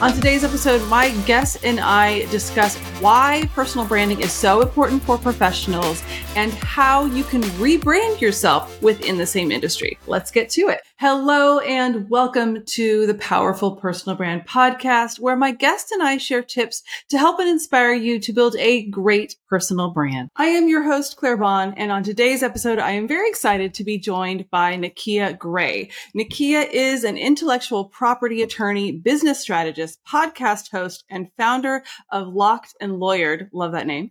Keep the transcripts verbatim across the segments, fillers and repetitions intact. On today's episode, my guest and I discuss why personal branding is so important for professionals and how you can rebrand yourself within the same industry. Let's get to it. Hello and welcome to the Powerful Personal Brand Podcast, where my guest and I share tips to help and inspire you to build a great personal brand. I am your host, Claire Bond, and on today's episode, I am very excited to be joined by Nakia Gray. Nakia is an intellectual property attorney, business strategist, podcast host, and founder of Locked and Lawyered. Love that name.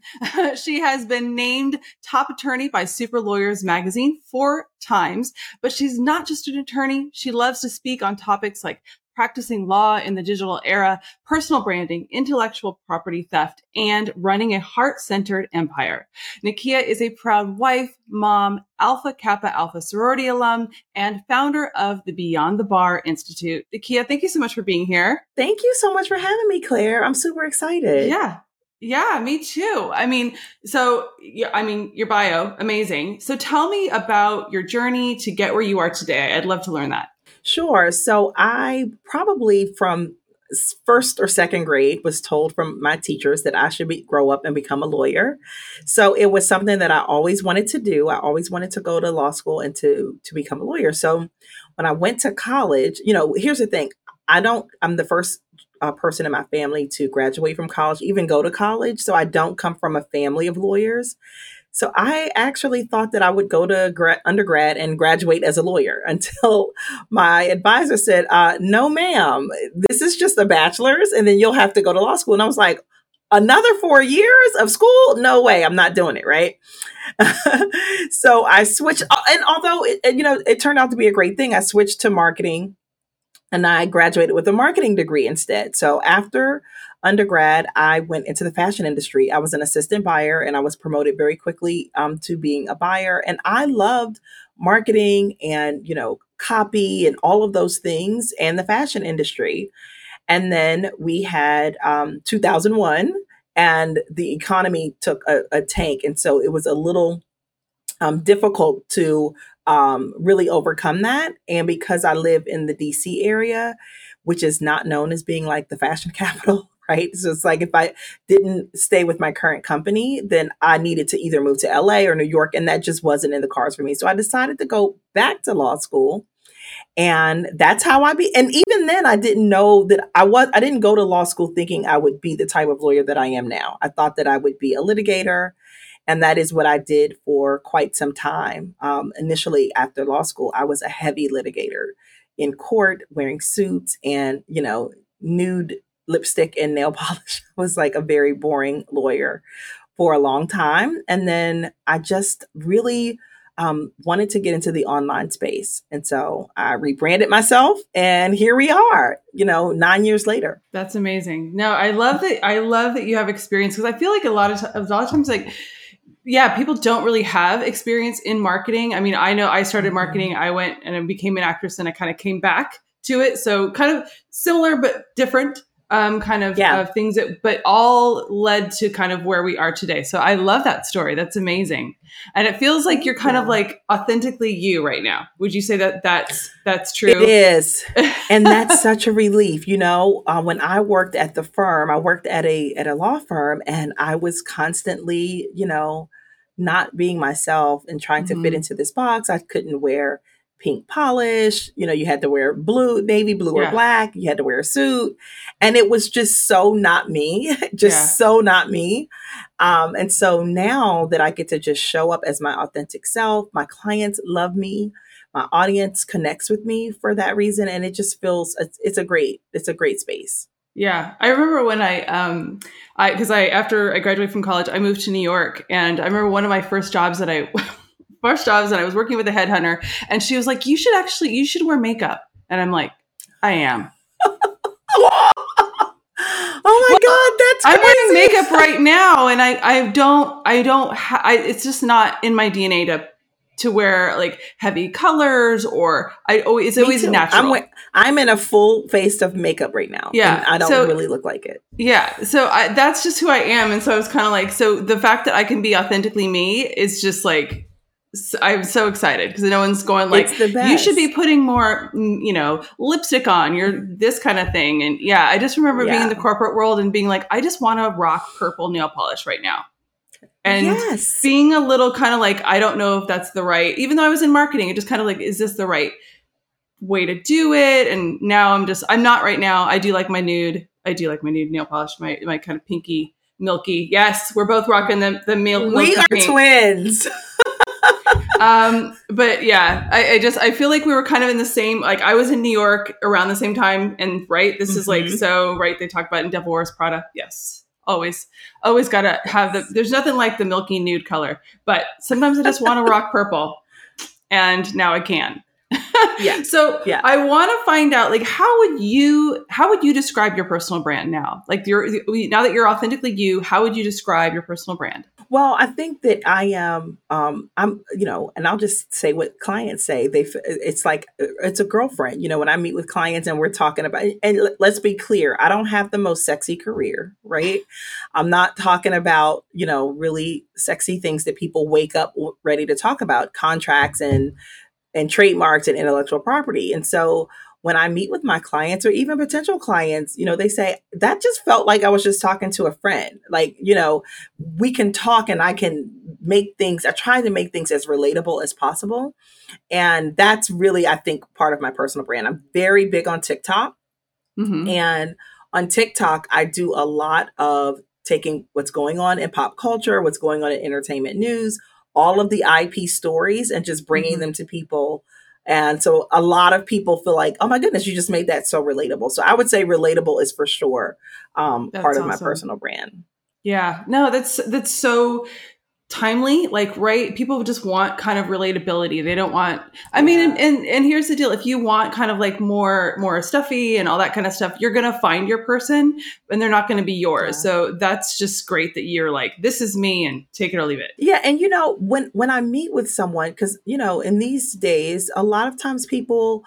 She has been named top attorney by Super Lawyers Magazine four times, but she's not just an attorney. She loves to speak on topics like practicing law in the digital era, personal branding, intellectual property theft, and running a heart-centered empire. Nakia is a proud wife, mom, Alpha Kappa Alpha sorority alum, and founder of the Beyond the Bar Institute. Nakia, thank you so much for being here. Thank you so much for having me, Claire. I'm super excited. Yeah. Yeah, me too. I mean, so, yeah, I mean, your bio, amazing. So tell me about your journey to get where you are today. I'd love to learn that. Sure. So I probably from first or second grade was told from my teachers that I should be, grow up and become a lawyer. So it was something that I always wanted to do. I always wanted to go to law school and to, to become a lawyer. So when I went to college, you know, here's the thing. I don't, I'm the first uh, person in my family to graduate from college, even go to college. So I don't come from a family of lawyers. So I actually thought that I would go to gra- undergrad and graduate as a lawyer until my advisor said, uh, no, ma'am, this is just a bachelor's and then you'll have to go to law school. And I was like, another four years of school? No way. I'm not doing it. Right. So I switched. And although, it, you know, it turned out to be a great thing. I switched to marketing. And I graduated with a marketing degree instead. So after undergrad, I went into the fashion industry. I was an assistant buyer and I was promoted very quickly um, to being a buyer. And I loved marketing and, you know, copy and all of those things and the fashion industry. And then we had um, two thousand one and the economy took a, a tank. And so it was a little um, difficult to Um, really overcome that. And because I live in the D C area, which is not known as being like the fashion capital, right? So it's like if I didn't stay with my current company, then I needed to either move to L A or New York. And that just wasn't in the cards for me. So I decided to go back to law school. And that's how I be. And even then, I didn't know that I was, I didn't go to law school thinking I would be the type of lawyer that I am now. I thought that I would be a litigator. And that is what I did for quite some time. Um, initially, after law school, I was a heavy litigator in court, wearing suits and, you know, nude lipstick and nail polish. I was like a very boring lawyer for a long time. And then I just really um, wanted to get into the online space. And so I rebranded myself and here we are, you know, nine years later. That's amazing. No, I love that. I love that you have experience because I feel like a lot of, t- a lot of times, like, yeah, people don't really have experience in marketing. I mean, I know I started marketing, I went and I became an actress and I kind of came back to it. So kind of similar, but different um, kind of yeah. uh, things that, but all led to kind of where we are today. So I love that story. That's amazing. And it feels like you're kind yeah. of like authentically you right now. Would you say that that's, that's true? It is. And that's such a relief. You know, uh, when I worked at the firm, I worked at a, at a law firm and I was constantly, you know, not being myself and trying to mm-hmm. fit into this box. I couldn't wear pink polish. You know, you had to wear blue, navy blue yeah. or black. You had to wear a suit. And it was just so not me, just yeah. so not me. Um, and so now that I get to just show up as my authentic self, my clients love me. My audience connects with me for that reason. And it just feels, it's, it's a great, it's a great space. Yeah. I remember when I, um, I, cause I, after I graduated from college, I moved to New York and I remember one of my first jobs that I, first jobs that I was working with a headhunter and she was like, you should actually, you should wear makeup. And I'm like, I am. Oh my well, God, that's crazy. I'm wearing makeup right now. And I, I don't, I don't, ha- I, it's just not in my D N A to to wear like heavy colors or I always, it's Me always too. natural. I'm, we- I'm in a full face of makeup right now. Yeah. And I don't so, really look like it. Yeah. So I, that's just who I am. And so I was kind of like, so the fact that I can be authentically me is just like, I'm so excited because no one's going like, you should be putting more, you know, lipstick on, you're this kind of thing. And yeah, I just remember yeah. being in the corporate world and being like, I just want to rock purple nail polish right now. And yes. being a little kind of like, I don't know if that's the right, even though I was in marketing, it just kind of like, is this the right way to do it? And now I'm just, I'm not right now. I do like my nude. I do like my nude nail polish, my, my kind of pinky milky. Yes. We're both rocking the, the milk. We milk are pink. Twins. um, but yeah, I, I just, I feel like we were kind of in the same, like I was in New York around the same time and right. This mm-hmm. is like, so right. They talk about in Devil Wears Prada. Yes. Always, always got to have the, there's nothing like the milky nude color, but sometimes I just want to rock purple and now I can. Yeah. So yeah. I want to find out, like, how would you, how would you describe your personal brand now? Like your, now that you're authentically you, how would you describe your personal brand? Well, I think that I am, um, I'm, you know, and I'll just say what clients say. They, it's like, it's a girlfriend, you know, when I meet with clients and we're talking about, and let's be clear, I don't have the most sexy career, right? I'm not talking about, you know, really sexy things that people wake up ready to talk about, contracts and, and trademarks and intellectual property. And so when I meet with my clients or even potential clients, you know, they say, that just felt like I was just talking to a friend. Like, you know, we can talk and I can make things, I try to make things as relatable as possible. And that's really, I think, part of my personal brand. I'm very big on TikTok. Mm-hmm. And on TikTok, I do a lot of taking what's going on in pop culture, what's going on in entertainment news, all of the I P stories and just bringing mm-hmm. them to people. And so a lot of people feel like, oh my goodness, you just made that so relatable. So I would say relatable is for sure um, part of awesome. my personal brand. Yeah, no, that's, that's so timely. Like, right. People just want kind of relatability. They don't want, I yeah. mean, and, and, and here's the deal. If you want kind of like more, more stuffy and all that kind of stuff, you're going to find your person and they're not going to be yours. Yeah. So that's just great that you're like, this is me and take it or leave it. Yeah. And you know, when, when I meet with someone, cause you know, in these days, a lot of times people,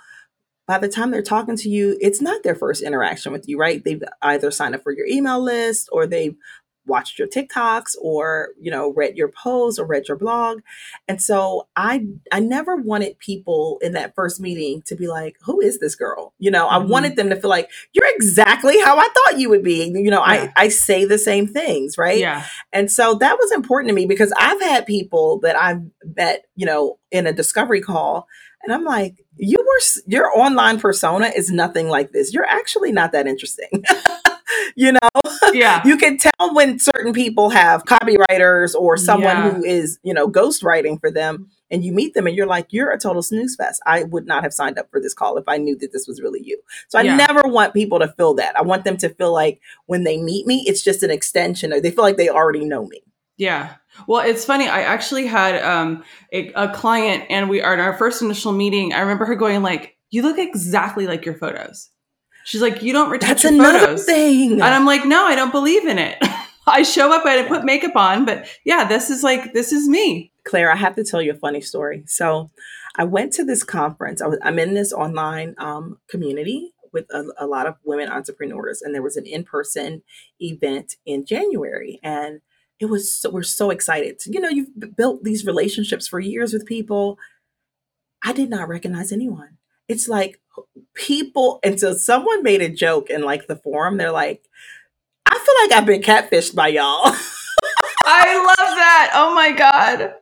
by the time they're talking to you, it's not their first interaction with you, right? They've either signed up for your email list or they've watched your TikToks or, you know, read your posts or read your blog. And so I, I never wanted people in that first meeting to be like, who is this girl? You know, mm-hmm. I wanted them to feel like you're exactly how I thought you would be. You know, yeah. I, I say the same things. Right. Yeah. And so that was important to me because I've had people that I've met, you know, in a discovery call and I'm like, you were, your online persona is nothing like this. You're actually not that interesting. You know, yeah, you can tell when certain people have copywriters or someone yeah. who is, you know, ghostwriting for them and you meet them and you're like, you're a total snooze fest. I would not have signed up for this call if I knew that this was really you. So I yeah. never want people to feel that. I want them to feel like when they meet me, it's just an extension. They feel like they already know me. Yeah. Well, it's funny. I actually had um, a, a client and we are in our first initial meeting. I remember her going like, you look exactly like your photos. She's like, you don't retouch your photos. That's another thing. And I'm like, no, I don't believe in it. I show up, I didn't put makeup on, but yeah, this is like, this is me. Claire, I have to tell you a funny story. So I went to this conference. I was, I'm in this online um, community with a, a lot of women entrepreneurs. And there was an in-person event in January. And it was, so, we're so excited. You know, you've built these relationships for years with people. I did not recognize anyone. It's like people. And so someone made a joke in like the forum. They're like, I feel like I've been catfished by y'all. I love that. Oh my God.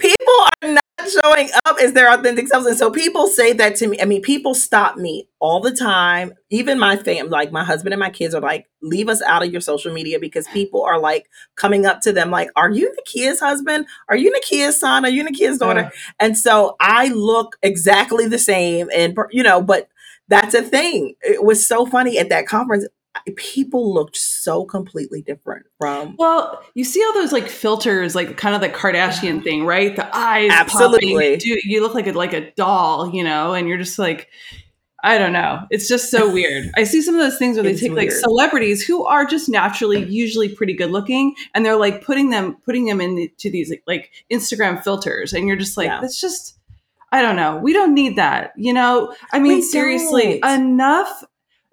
People are not showing up as their authentic selves. And so people say that to me. I mean, people stop me all the time. Even my family, like my husband and my kids are like, leave us out of your social media because people are like coming up to them. Like, are you Nakia's husband? Are you Nakia's son? Are you Nakia's daughter? Yeah. And so I look exactly the same and, you know, but that's a thing. It was so funny at that conference. People looked so completely different from. Well, you see all those like filters, like kind of the Kardashian thing, right? The eyes. Absolutely. Dude, you look like a, like a doll, you know, and you're just like, I don't know. It's just so weird. I see some of those things where they it's take weird. like celebrities who are just naturally usually pretty good looking. And they're like putting them, putting them into these like, like Instagram filters. And you're just like, yeah. that's just, I don't know. We don't need that. You know, I mean, seriously, enough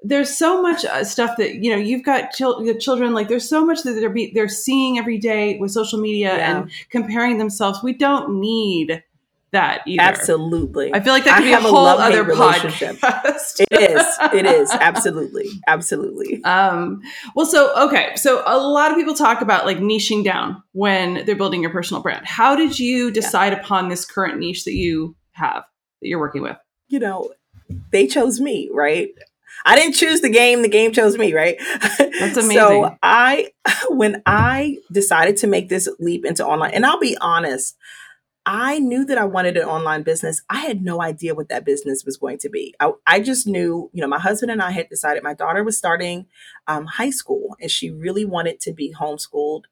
there's so much uh, stuff that, you know, you've got chil- the children, like there's so much that they're be- they're seeing every day with social media yeah. and comparing themselves. We don't need that either. Absolutely. I feel like that could I be a whole a other relationship. Podcast. It is. It is. Absolutely. Absolutely. Um, well, so, okay. So a lot of people talk about like niching down when they're building your personal brand. How did you decide yeah. upon this current niche that you have, that you're working with? You know, they chose me, right? I didn't choose the game. The game chose me, right? That's amazing. So I, when I decided to make this leap into online, and I'll be honest, I knew that I wanted an online business. I had no idea what that business was going to be. I, I just knew, you know, my husband and I had decided my daughter was starting um, high school and she really wanted to be homeschooled.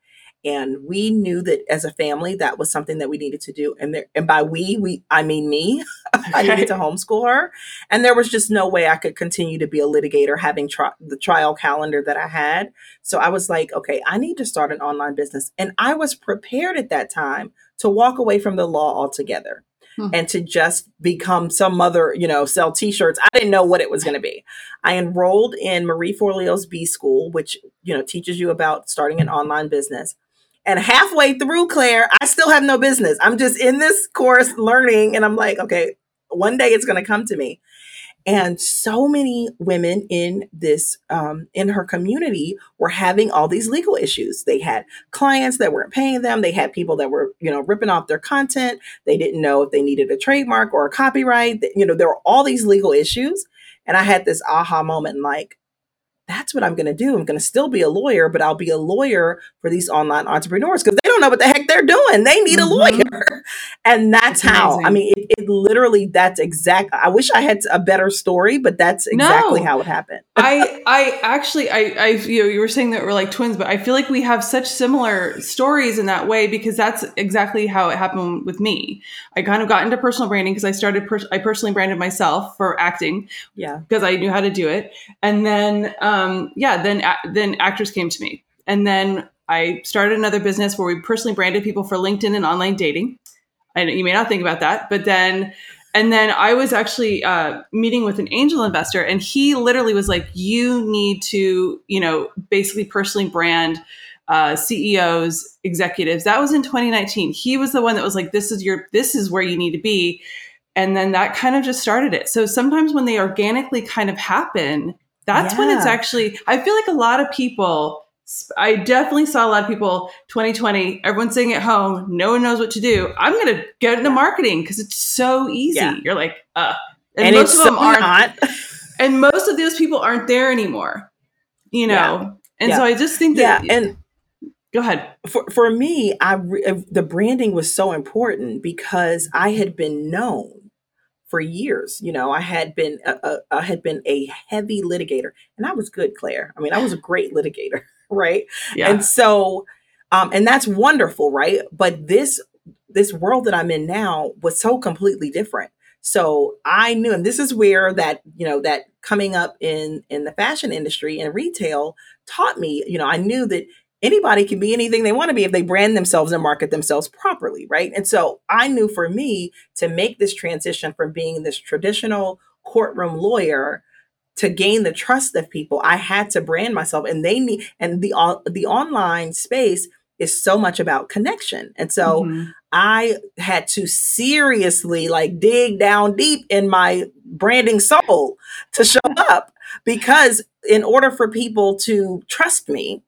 And we knew that as a family, that was something that we needed to do. And there, and by we, we, I mean me, okay. I needed to homeschool her. And there was just no way I could continue to be a litigator having tri- the trial calendar that I had. So I was like, okay, I need to start an online business. And I was prepared at that time to walk away from the law altogether hmm. and to just become some other, you know, sell t-shirts. I didn't know what it was going to be. I enrolled in Marie Forleo's B-School, which, you know, teaches you about starting an online business. And halfway through, Claire, I still have no business. I'm just in this course learning. And I'm like, okay, one day it's going to come to me. And so many women in this, um, in her community were having all these legal issues. They had clients that weren't paying them. They had people that were, you know, ripping off their content. They didn't know if they needed a trademark or a copyright. You know, there were all these legal issues. And I had this aha moment, like, that's what I'm going to do. I'm going to still be a lawyer, but I'll be a lawyer for these online entrepreneurs because they don't know what the heck they're doing. They need mm-hmm. a lawyer. And that's, that's how, amazing. I mean, it, it literally, that's exact. I wish I had a better story, but that's exactly no. how it happened. I, I actually, I, I, you know, you were saying that we're like twins, but I feel like we have such similar stories in that way because that's exactly how it happened with me. I kind of got into personal branding because I started, per- I personally branded myself for acting yeah, because I knew how to do it. And then, um, Um, yeah, then then actors came to me. And then I started another business where we personally branded people for LinkedIn and online dating. And you may not think about that, but then, and then I was actually uh, meeting with an angel investor and he literally was like, you need to, you know, basically personally brand uh, C E Os, executives. That was in twenty nineteen. He was the one that was like, this is your, this is where you need to be. And then that kind of just started it. So sometimes when they organically kind of happen, that's yeah. when it's actually, I feel like a lot of people, I definitely saw a lot of people, twenty twenty, everyone's sitting at home, no one knows what to do. I'm going to get into marketing because it's so easy. Yeah. You're like, uh, and, and most it's of them so aren't, not. And most of those people aren't there anymore, you know? Yeah. And yeah. so I just think that, yeah. and go ahead. For for me, I re- the branding was so important because I had been known for years. You know, I had been a, a, I had been a heavy litigator and I was good, Claire. I mean, I was a great litigator, right? Yeah. And so, um, and that's wonderful, right? But this, this world that I'm in now was so completely different. So I knew, and this is where that, you know, that coming up in, in the fashion industry and retail taught me, you know, I knew that anybody can be anything they want to be if they brand themselves and market themselves properly, right? And so I knew for me to make this transition from being this traditional courtroom lawyer to gain the trust of people, I had to brand myself. And they need, and the uh, the online space is so much about connection. And so mm-hmm. I had to seriously like dig down deep in my branding soul to show up because in order for people to trust me,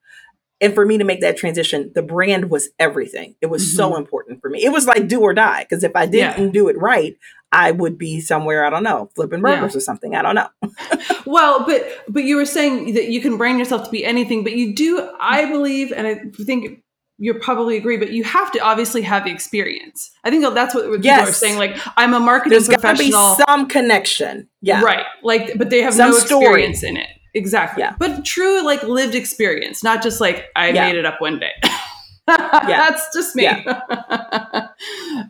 and for me to make that transition, the brand was everything. It was mm-hmm. so important for me. It was like do or die. Because if I didn't yeah. do it right, I would be somewhere, I don't know, flipping burgers yeah. or something. I don't know. Well, but but you were saying that you can brand yourself to be anything, but you do, I believe, and I think you probably agree, but you have to obviously have the experience. I think that's what people yes. are saying. Like, I'm a marketing There's professional. There's got to be some connection. Yeah. Right. Like, but they have some no experience story. In it. Exactly. Yeah. But true, like lived experience, not just like I yeah. made it up one day. That's just me. Yeah.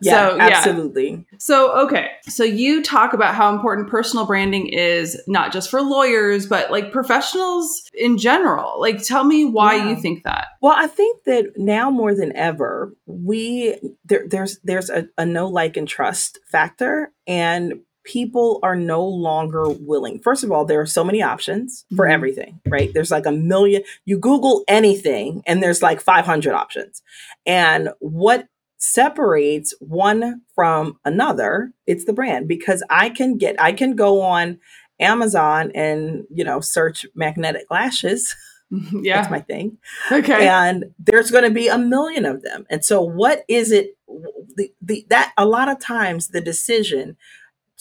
yeah so, absolutely. Yeah. So, okay. So you talk about how important personal branding is, not just for lawyers, but like professionals in general. Like, tell me why yeah. you think that. Well, I think that now more than ever, we, there, there's, there's a, a know, like, and trust factor and people are no longer willing. First of all, there are so many options for mm-hmm. everything, right? There's like a million, you Google anything and there's like five hundred options. And what separates one from another, it's the brand, because I can get, I can go on Amazon and, you know, search magnetic lashes. Yeah. That's my thing. Okay. And there's going to be a million of them. And so what is it the, the that a lot of times the decision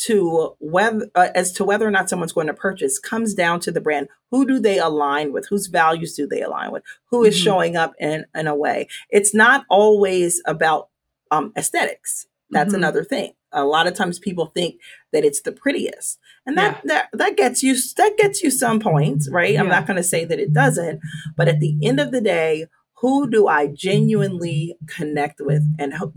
to whether uh, as to whether or not someone's going to purchase comes down to the brand. Who do they align with? Whose values do they align with? Who is mm-hmm. showing up in, in a way? It's not always about um, aesthetics. That's mm-hmm. another thing. A lot of times people think that it's the prettiest, and that, yeah. that, that gets you, that gets you some points, right? Yeah. I'm not going to say that it doesn't, but at the end of the day, who do I genuinely connect with? And who,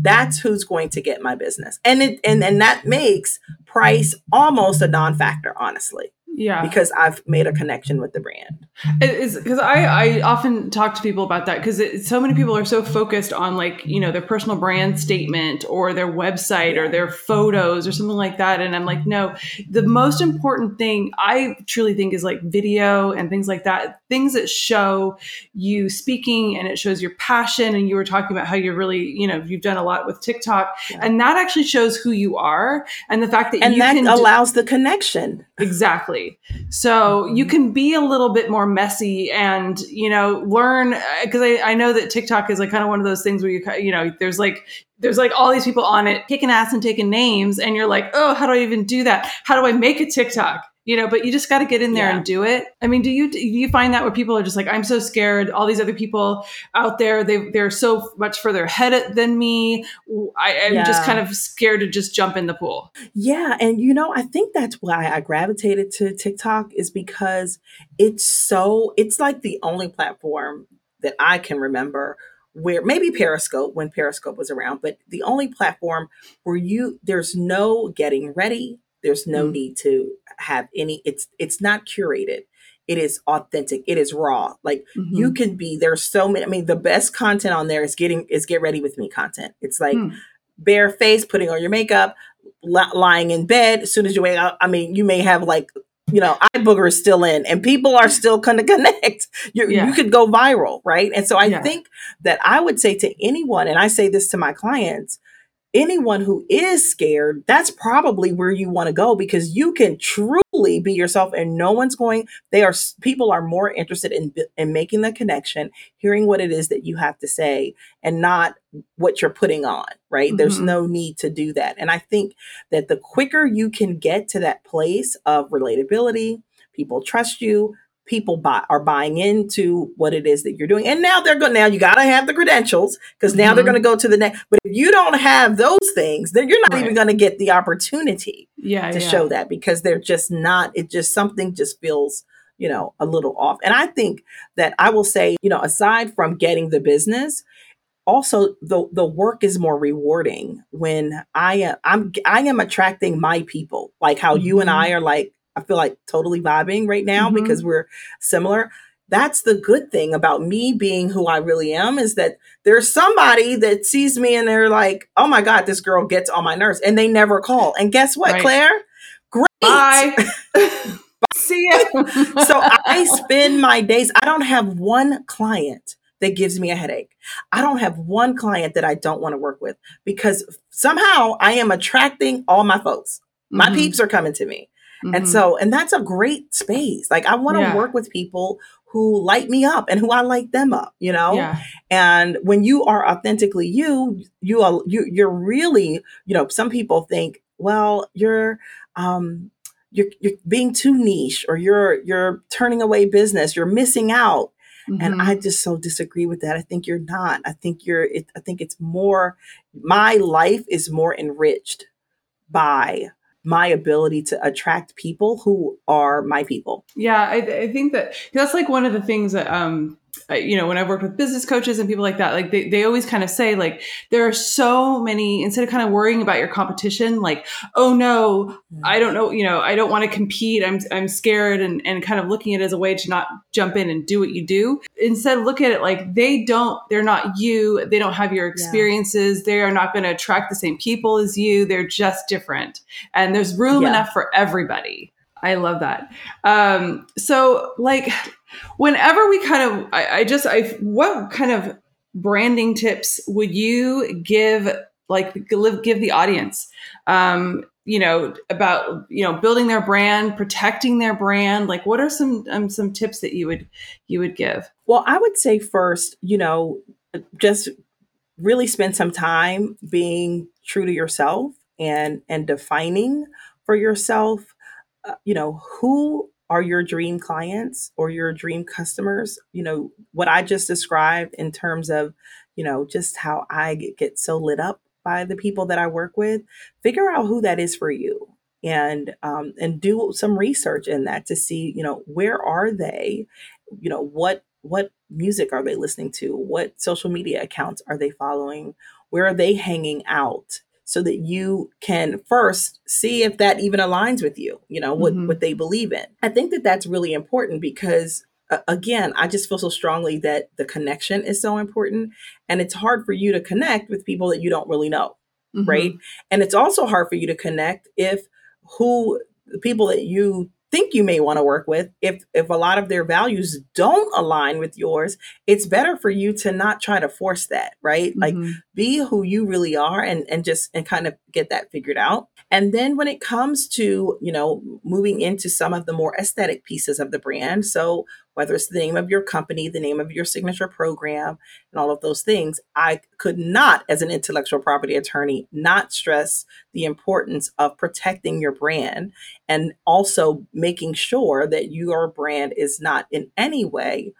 that's who's going to get my business. And it, and, and that makes price almost a non-factor, honestly. Yeah. Because I've made a connection with the brand. It is, because I, I often talk to people about that, because so many people are so focused on, like, you know, their personal brand statement or their website or their photos or something like that. And I'm like, no, the most important thing I truly think is like video and things like that. Things that show you speaking and it shows your passion. And you were talking about how you're really, you know, you've done a lot with TikTok, yeah. and that actually shows who you are and the fact that and you that can allows do- the connection. Exactly. So you can be a little bit more messy and, you know, learn, because I, I know that TikTok is like kind of one of those things where you, you know, there's like, there's like all these people on it kicking ass and taking names. And you're like, oh, how do I even do that? How do I make a TikTok? You know, but you just got to get in there yeah. and do it. I mean, do you do you find that where people are just like, I'm so scared. All these other people out there, they, they're so much further ahead than me. I, I'm yeah. just kind of scared to just jump in the pool. Yeah. And, you know, I think that's why I gravitated to TikTok, is because it's so it's like the only platform that I can remember where maybe Periscope when Periscope was around, but the only platform where you there's no getting ready. There's no mm. need to have any, it's, it's not curated. It is authentic. It is raw. Like mm-hmm. you can be, there's so many, I mean, the best content on there is getting, is get ready with me content. It's like mm. bare face, putting on your makeup, li- lying in bed. As soon as you wake up, I mean, you may have like, you know, eye booger is still in and people are still going to connect. You're, yeah. You could go viral. Right. And so I yeah. think that I would say to anyone, and I say this to my clients, anyone who is scared, that's probably where you want to go, because you can truly be yourself and no one's going, they are, people are more interested in, in making the connection, hearing what it is that you have to say and not what you're putting on, right? Mm-hmm. There's no need to do that. And I think that the quicker you can get to that place of relatability, people trust you, people buy, are buying into what it is that you're doing. And now they're going, now you got to have the credentials, because now mm-hmm. they're going to go to the next, but if you don't have those things, then you're not right. even going to get the opportunity yeah, to yeah. show that, because they're just not, it just, something just feels, you know, a little off. And I think that I will say, you know, aside from getting the business, also the, the work is more rewarding when I am, I'm, I am attracting my people, like how mm-hmm. you and I are like, I feel like totally vibing right now mm-hmm. because we're similar. That's the good thing about me being who I really am, is that there's somebody that sees me and they're like, oh my God, this girl gets on my nerves, and they never call. And guess what, right. Claire? Great. Bye. See ya. So I spend my days. I don't have one client that gives me a headache. I don't have one client that I don't want to work with, because somehow I am attracting all my folks. My mm-hmm. peeps are coming to me. Mm-hmm. And so, and that's a great space. Like I want to yeah. work with people who light me up and who I light them up, you know? Yeah. And when you are authentically you, you are, you, you're really, you know, some people think, well, you're, um, you're, you're being too niche, or you're, you're turning away business, you're missing out. Mm-hmm. And I just so disagree with that. I think you're not, I think you're, it, I think it's more, my life is more enriched by my ability to attract people who are my people. Yeah, I, I think that that's like one of the things that um, you know, when I've worked with business coaches and people like that, like they, they always kind of say, like, there are so many, instead of kind of worrying about your competition, like, oh no, I don't know, you know, I don't want to compete. I'm, I'm scared. And, and kind of looking at it as a way to not jump in and do what you do. Instead, look at it like they don't, they're not you. They don't have your experiences. Yeah. They are not going to attract the same people as you. They're just different. And there's room yeah. enough for everybody. I love that. Um, so like, whenever we kind of, I, I just, I, what kind of branding tips would you give, like give, give the audience, um, you know, about, you know, building their brand, protecting their brand? Like, what are some, um, some tips that you would, you would give? Well, I would say first, you know, just really spend some time being true to yourself and, and defining for yourself, uh, you know, who are your dream clients or your dream customers. You know, what I just described in terms of, you know, just how I get so lit up by the people that I work with, figure out who that is for you and, um, and do some research in that to see, you know, where are they, you know, what, what music are they listening to? What social media accounts are they following? Where are they hanging out? So that you can first see if that even aligns with you, you know, what, mm-hmm. what they believe in. I think that that's really important because, uh, again, I just feel so strongly that the connection is so important. And it's hard for you to connect with people that you don't really know, mm-hmm. right? And it's also hard for you to connect if who the people that you think you may want to work with, if if a lot of their values don't align with yours, it's better for you to not try to force that, right? Mm-hmm. Like be who you really are and, and just and kind of get that figured out. And then when it comes to, you know, moving into some of the more aesthetic pieces of the brand, so whether it's the name of your company, the name of your signature program, and all of those things, I could not, as an intellectual property attorney, not stress the importance of protecting your brand and also making sure that your brand is not in any way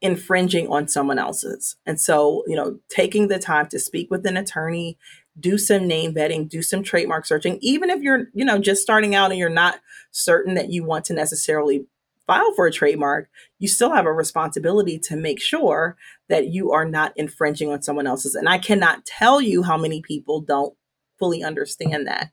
infringing on someone else's. And so, you know, taking the time to speak with an attorney, do some name vetting, do some trademark searching, even if you're, you know, just starting out and you're not certain that you want to necessarily file for a trademark, you still have a responsibility to make sure that you are not infringing on someone else's. And I cannot tell you how many people don't fully understand that.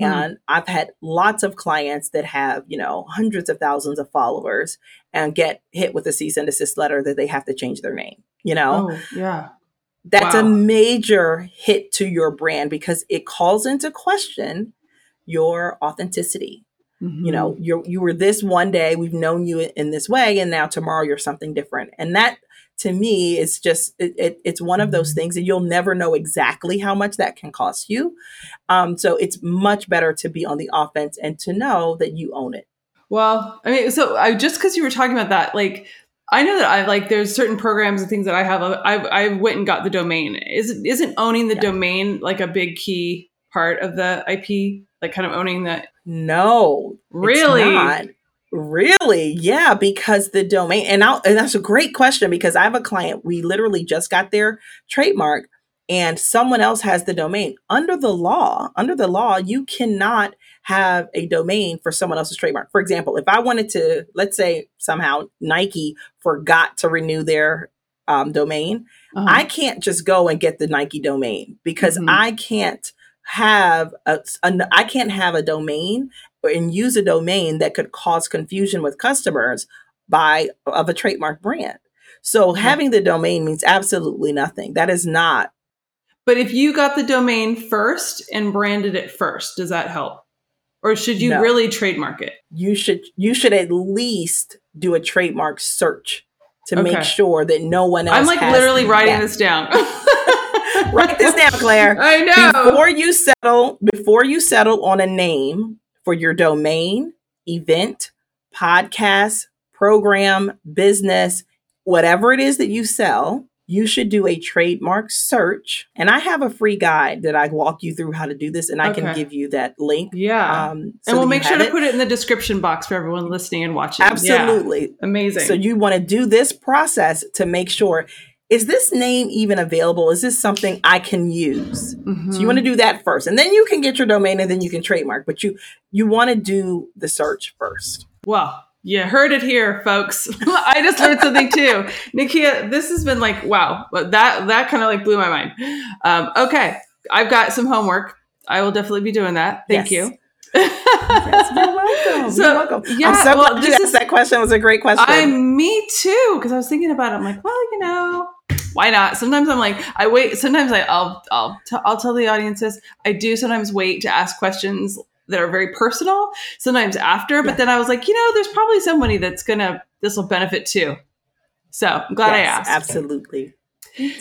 Mm-hmm. And I've had lots of clients that have, you know, hundreds of thousands of followers and get hit with a cease and desist letter that they have to change their name, you know? Oh, yeah. That's wow. a major hit to your brand because it calls into question your authenticity. Mm-hmm. You know, you you were this one day, we've known you in this way, and now tomorrow you're something different. And that, to me, is just, it, it, it's one of those things that you'll never know exactly how much that can cost you. Um, so it's much better to be on the offense and to know that you own it. Well, I mean, so I just because you were talking about that, like, I know that I like, there's certain programs and things that I have. I I went and got the domain. Is, isn't owning the yeah. domain like a big key part of the I P? Like kind of owning that? No, really? It's not. Really? Yeah. Because the domain, and, I'll, and that's a great question because I have a client, we literally just got their trademark and someone else has the domain. Under the law, under the law, you cannot have a domain for someone else's trademark. For example, if I wanted to, let's say somehow Nike forgot to renew their um, domain, uh-huh. I can't just go and get the Nike domain because mm-hmm. I can't have a, a, I can't have a domain and use a domain that could cause confusion with customers by of a trademark brand. So yeah. having the domain means absolutely nothing. That is not. But if you got the domain first and branded it first, does that help? Or should you no. really trademark it? You should, you should at least do a trademark search to okay. make sure that no one else. I'm like has literally writing that. this down. Write this down, Claire. I know. Before you settle, before you settle on a name for your domain, event, podcast, program, business, whatever it is that you sell, you should do a trademark search. And I have a free guide that I walk you through how to do this, and I okay. can give you that link. Yeah. Um, so and we'll make sure to it. put it in the description box for everyone listening and watching. Absolutely. Yeah. Amazing. So you want to do this process to make sure, is this name even available? Is this something I can use? Mm-hmm. So you want to do that first, and then you can get your domain, and then you can trademark. But you you want to do the search first. Well, Yeah, heard it here, folks. I just learned something too. Nakia, this has been like, wow, that that kind of like blew my mind. Um, okay, I've got some homework. I will definitely be doing that. Thank yes. you. Yes, you're welcome. So, you're welcome. Yeah, I'm so well, glad this you asked is, that question. It was a great question. I, me too, because I was thinking about it. I'm like, well, you know, why not? Sometimes I'm like, I wait. Sometimes I, I'll, I'll, t- I'll tell the audiences, I do sometimes wait to ask questions that are very personal sometimes after, but yeah. then I was like, you know, there's probably somebody that's gonna, this will benefit too. So I'm glad yes, I asked. Absolutely.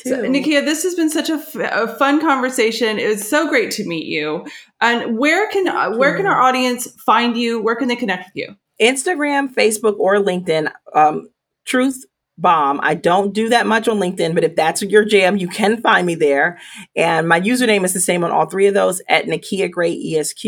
So, Nakia, this has been such a, f- a fun conversation. It was so great to meet you. And where can, uh, where can our audience find you? Where can they connect with you? Instagram, Facebook, or LinkedIn. Um, Truth Bomb. I don't do that much on LinkedIn, but if that's your jam, you can find me there. And my username is the same on all three of those, at Nakia Gray Esq.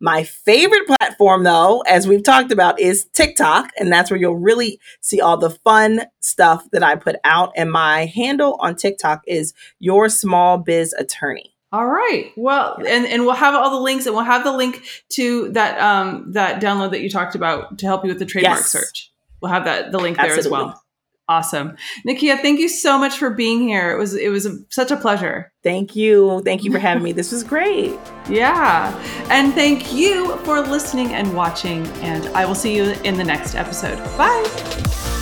My favorite platform, though, as we've talked about, is TikTok. And that's where you'll really see all the fun stuff that I put out. And my handle on TikTok is Your Small Biz Attorney. All right. Well, and, and we'll have all the links, and we'll have the link to that um, that download that you talked about to help you with the trademark yes. search. We'll have that the link Absolutely. there as well. Awesome. Nakia, thank you so much for being here. It was it was a, such a pleasure. Thank you. Thank you for having me. This was great. Yeah. And thank you for listening and watching. And I will see you in the next episode. Bye.